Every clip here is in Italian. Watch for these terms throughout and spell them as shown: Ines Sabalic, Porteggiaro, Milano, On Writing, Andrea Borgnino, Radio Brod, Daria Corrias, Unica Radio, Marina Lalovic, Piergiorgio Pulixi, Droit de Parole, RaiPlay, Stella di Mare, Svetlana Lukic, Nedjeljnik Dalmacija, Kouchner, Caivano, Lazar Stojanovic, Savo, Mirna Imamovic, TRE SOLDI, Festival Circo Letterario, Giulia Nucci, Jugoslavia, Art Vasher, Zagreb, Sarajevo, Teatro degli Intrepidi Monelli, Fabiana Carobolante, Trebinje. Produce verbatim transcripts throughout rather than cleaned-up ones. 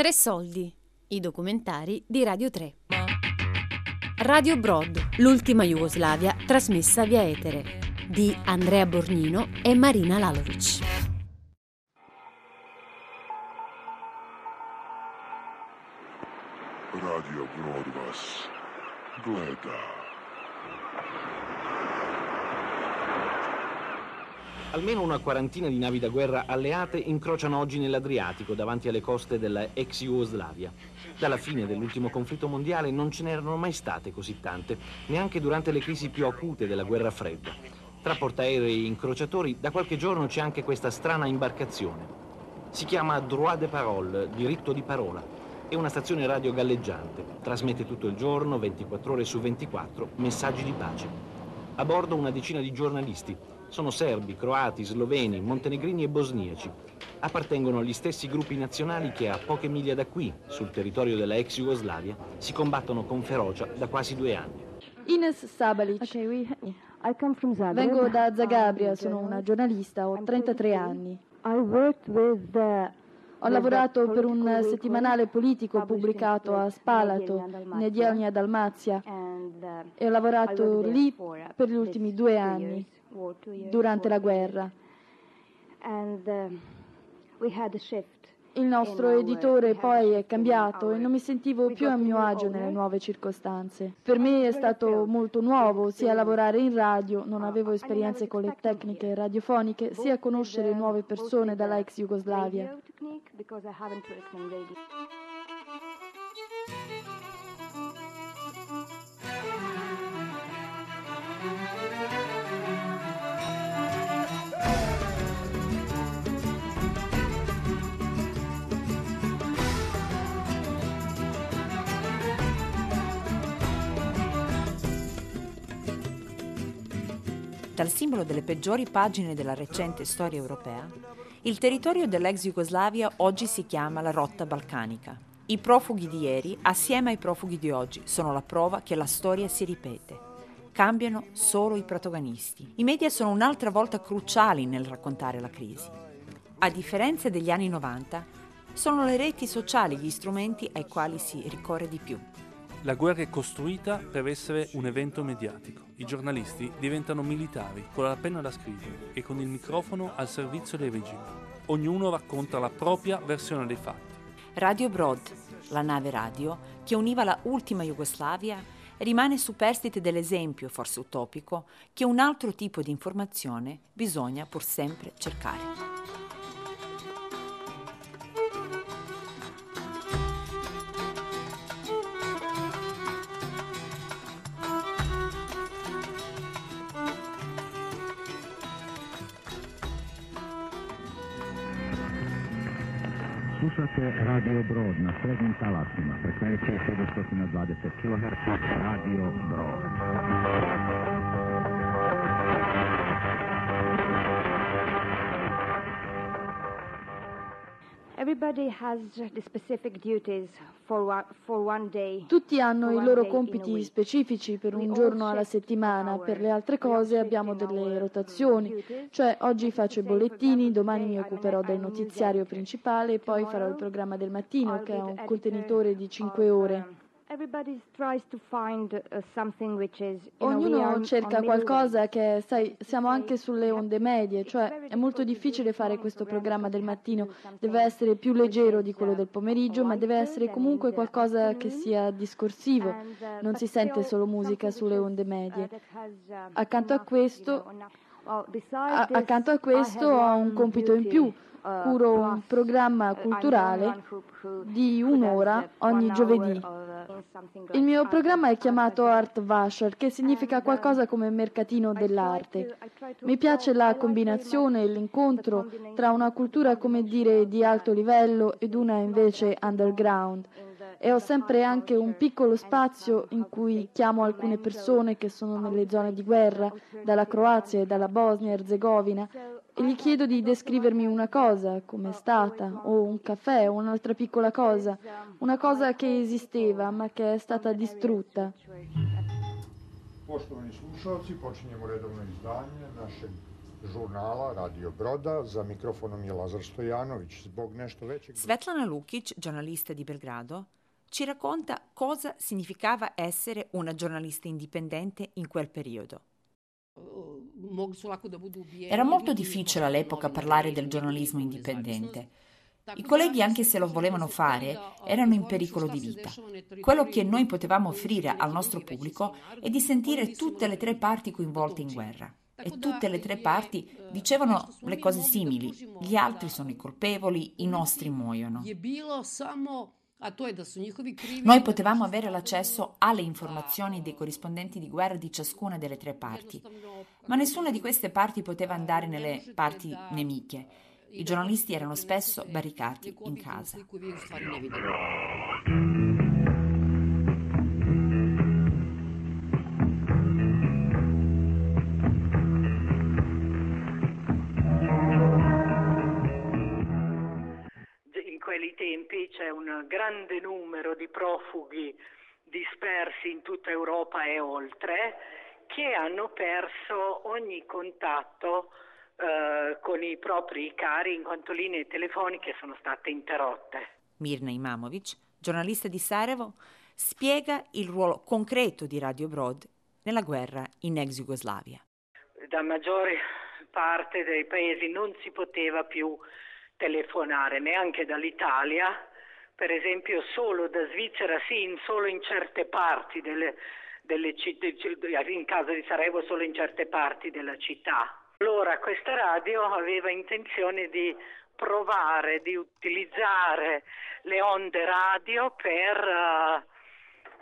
Tre soldi, i documentari di Radio tre. Radio Brod, l'ultima Jugoslavia trasmessa via etere, di Andrea Borgnino e Marina Lalovic. Radio Brod vas gleda. Almeno una quarantina di navi da guerra alleate incrociano oggi nell'Adriatico davanti alle coste della ex Jugoslavia. Dalla fine dell'ultimo conflitto mondiale non ce n'erano mai state così tante, neanche durante le crisi più acute della guerra fredda. Tra portaerei e incrociatori da qualche giorno c'è anche questa strana imbarcazione. Si chiama Droit de Parole, diritto di parola. È una stazione radio galleggiante, trasmette tutto il giorno, ventiquattro ore su ventiquattro, messaggi di pace. A bordo una decina di giornalisti. Sono serbi, croati, sloveni, montenegrini e bosniaci. Appartengono agli stessi gruppi nazionali che a poche miglia da qui, sul territorio della ex Jugoslavia, si combattono con ferocia da quasi due anni. Ines Sabalic. Okay, we... I come from Zagreb. Vengo da Zagabria, sono una giornalista, ho trentatré anni. I worked with the... Ho lavorato per un settimanale politico pubblicato a Spalato, Nedjeljnik Dalmacija, e ho lavorato lì per gli ultimi due anni, durante la guerra. Il nostro editore poi è cambiato e non mi sentivo più a mio agio nelle nuove circostanze. Per me è stato molto nuovo sia lavorare in radio, non avevo esperienze con le tecniche radiofoniche, sia conoscere nuove persone dalla ex Jugoslavia. Dal simbolo delle peggiori pagine della recente storia europea, il territorio dell'ex Jugoslavia oggi si chiama la rotta balcanica. I profughi di ieri, assieme ai profughi di oggi, sono la prova che la storia si ripete. Cambiano solo i protagonisti. I media sono un'altra volta cruciali nel raccontare la crisi. A differenza degli anni novanta, sono le reti sociali gli strumenti ai quali si ricorre di più. La guerra è costruita per essere un evento mediatico. I giornalisti diventano militari, con la penna da scrivere e con il microfono al servizio dei regimi. Ognuno racconta la propria versione dei fatti. Radio Brod, la nave radio, che univa la ultima Jugoslavia, rimane superstite dell'esempio, forse utopico, che un altro tipo di informazione bisogna pur sempre cercare. Slušate Radio Brod na srednjim talasima, frekvencija sedamsto dvadeset kilohertz, Radio Brod. Everybody has the specific duties for one, for one day. Tutti hanno i loro compiti specifici per un giorno alla settimana, per le altre cose abbiamo delle rotazioni, cioè oggi faccio i bollettini, domani mi occuperò del notiziario principale e poi farò il programma del mattino che ha un contenitore di cinque ore. Ognuno cerca qualcosa che, sai, siamo anche sulle onde medie, cioè è molto difficile fare questo programma del mattino, deve essere più leggero di quello del pomeriggio, ma deve essere comunque qualcosa che sia discorsivo, non si sente solo musica sulle onde medie. Accanto a questo, a- accanto a questo ho un compito in più. Curo un programma culturale di un'ora ogni giovedì. Il mio programma è chiamato Art Vasher, che significa qualcosa come mercatino dell'arte. Mi piace la combinazione e l'incontro tra una cultura, come dire, di alto livello ed una invece underground. E ho sempre anche un piccolo spazio in cui chiamo alcune persone che sono nelle zone di guerra, dalla Croazia e dalla Bosnia e Erzegovina, e gli chiedo di descrivermi una cosa, com'è stata, o un caffè, o un'altra piccola cosa, una cosa che esisteva ma che è stata distrutta. Poštovani slušalci, počinjemo redovno izdanje našeg žurnala Radio Broda. Za mikrofonom je Lazar Stojanovic. Zbog nešto većeg... Svetlana Lukic, giornalista di Belgrado, ci racconta cosa significava essere una giornalista indipendente in quel periodo. Era molto difficile all'epoca parlare del giornalismo indipendente. I colleghi, anche se lo volevano fare, erano in pericolo di vita. Quello che noi potevamo offrire al nostro pubblico è di sentire tutte le tre parti coinvolte in guerra. E tutte le tre parti dicevano le cose simili. Gli altri sono i colpevoli, i nostri muoiono. Noi potevamo avere l'accesso alle informazioni dei corrispondenti di guerra di ciascuna delle tre parti, ma nessuna di queste parti poteva andare nelle parti nemiche. I giornalisti erano spesso barricati in casa. In quei tempi c'è un grande numero di profughi dispersi in tutta Europa e oltre che hanno perso ogni contatto Uh, con i propri cari, in quanto linee telefoniche sono state interrotte. Mirna Imamovic, giornalista di Sarajevo, spiega il ruolo concreto di Radio Brod nella guerra in ex Jugoslavia. Da maggiore parte dei paesi non si poteva più telefonare, neanche dall'Italia, per esempio solo da Svizzera, sì, in solo in certe parti, delle, delle in caso di Sarajevo solo in certe parti della città. Allora questa radio aveva intenzione di provare, di utilizzare le onde radio per uh,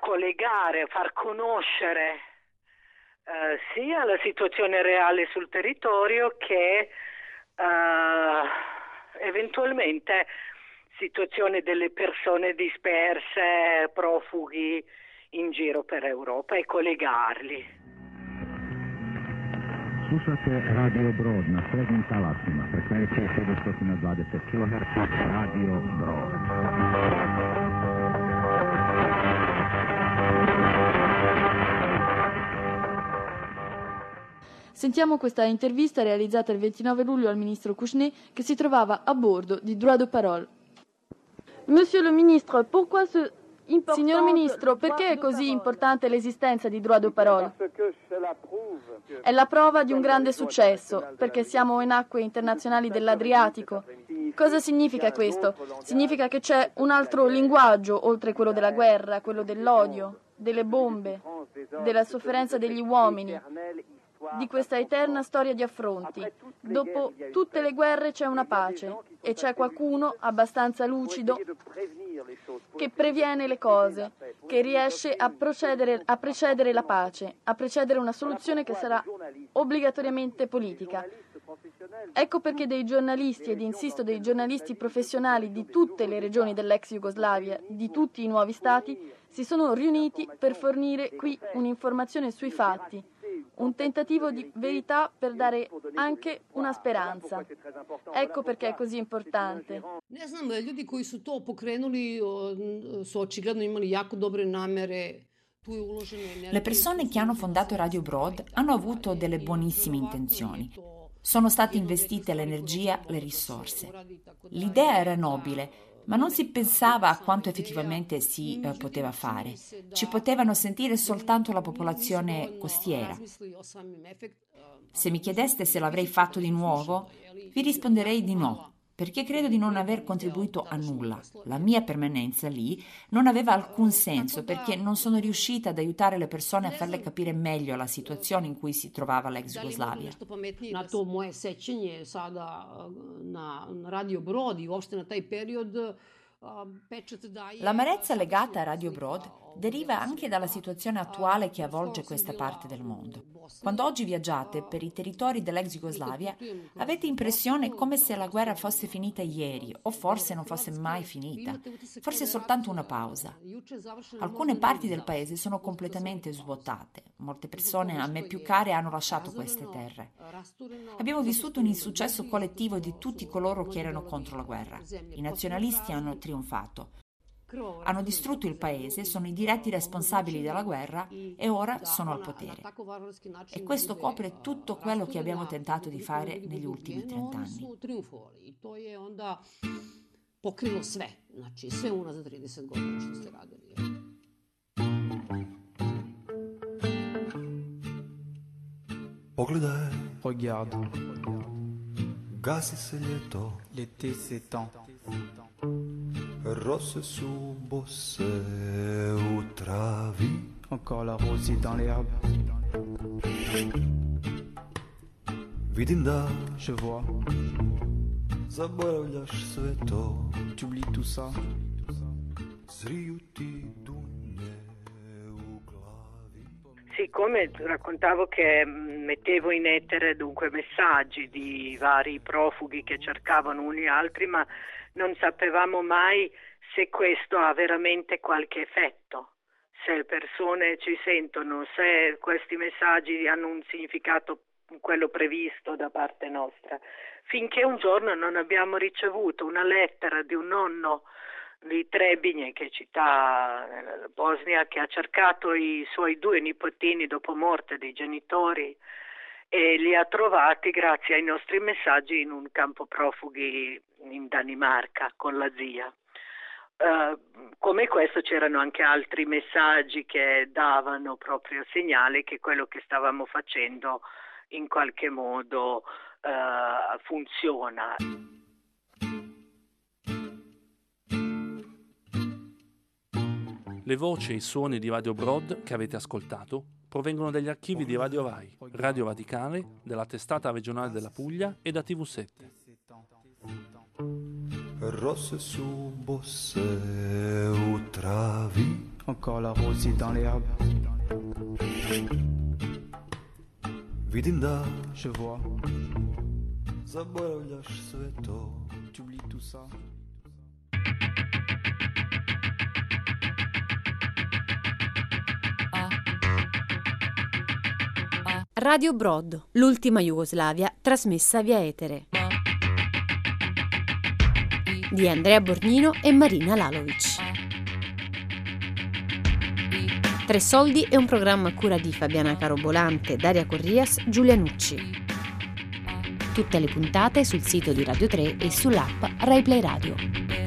collegare, far conoscere uh, sia la situazione reale sul territorio che uh, eventualmente situazione delle persone disperse, profughi in giro per Europa e collegarli. Slušate Radio Brod na srednjim talasima, frekvencija sedamsto dvadeset kiloherca, Radio Brod. Sentiamo questa intervista realizzata il ventinove luglio al ministro Kouchner che si trovava a bordo di Droit de Parole. Monsieur le ministre, pourquoi ce... Signor Ministro, perché è così importante l'esistenza di Droit de Parole? È la prova di un grande successo, perché siamo in acque internazionali dell'Adriatico. Cosa significa questo? Significa che c'è un altro linguaggio, oltre quello della guerra, quello dell'odio, delle bombe, della sofferenza degli uomini, di questa eterna storia di affronti. Dopo tutte le guerre c'è una pace e c'è qualcuno abbastanza lucido che previene le cose, che riesce a procedere, a precedere la pace, a precedere una soluzione che sarà obbligatoriamente politica. Ecco perché dei giornalisti, ed insisto dei giornalisti professionali di tutte le regioni dell'ex Jugoslavia, di tutti i nuovi stati, si sono riuniti per fornire qui un'informazione sui fatti, un tentativo di verità per dare anche una speranza. Ecco perché è così importante. Le persone che hanno fondato Radio Brod hanno avuto delle buonissime intenzioni. Sono state investite l'energia, le risorse. L'idea era nobile, ma non si pensava a quanto effettivamente si eh, poteva fare. Ci potevano sentire soltanto la popolazione costiera. Se mi chiedeste se l'avrei fatto di nuovo, vi risponderei di no, perché credo di non aver contribuito a nulla. La mia permanenza lì non aveva alcun senso, perché non sono riuscita ad aiutare le persone a farle capire meglio la situazione in cui si trovava l'ex Jugoslavia. Na to moje sećanje sada na Radio Brod i uopšte na taj period. L'amarezza legata a Radio Brod deriva anche dalla situazione attuale che avvolge questa parte del mondo. Quando oggi viaggiate per i territori dell'ex Jugoslavia, avete impressione come se la guerra fosse finita ieri, o forse non fosse mai finita, forse soltanto una pausa. Alcune parti del paese sono completamente svuotate. Molte persone a me più care hanno lasciato queste terre. Abbiamo vissuto un insuccesso collettivo di tutti coloro che erano contro la guerra. I nazionalisti hanno trionfato. Hanno distrutto il paese, sono i diretti responsabili della guerra e ora sono al potere. E questo copre tutto quello che abbiamo tentato di fare negli ultimi trent'anni. Regarde, gasi se ljeto, l'été s'étend. Rose sous bossé ou travi. Encore la rosée dans l'herbe. Vidim da, je vois. Zaboravljaš sve to. Tu oublies tout ça. Zriju ti dune u glavi. Sì, come raccontavo che mettevo in etere dunque messaggi di vari profughi che cercavano uni altri, ma non sapevamo mai se questo ha veramente qualche effetto, se le persone ci sentono, se questi messaggi hanno un significato, quello previsto da parte nostra, finché un giorno non abbiamo ricevuto una lettera di un nonno di Trebinje, che città nella Bosnia, che ha cercato i suoi due nipotini dopo morte dei genitori e li ha trovati grazie ai nostri messaggi in un campo profughi in Danimarca con la zia. Uh, come questo c'erano anche altri messaggi che davano proprio segnale che quello che stavamo facendo in qualche modo uh, funziona. Le voci e i suoni di Radio Brod che avete ascoltato provengono dagli archivi di Radio Rai, Radio Vaticale, della testata regionale della Puglia e da T V sette. Radio Brod, l'ultima Jugoslavia trasmessa via etere, di Andrea Borgnino e Marina Lalovic. Tre Soldi è un programma a cura di Fabiana Carobolante, Daria Corrias, Giulia Nucci. Tutte le puntate sul sito di Radio tre e sull'app RaiPlay Radio.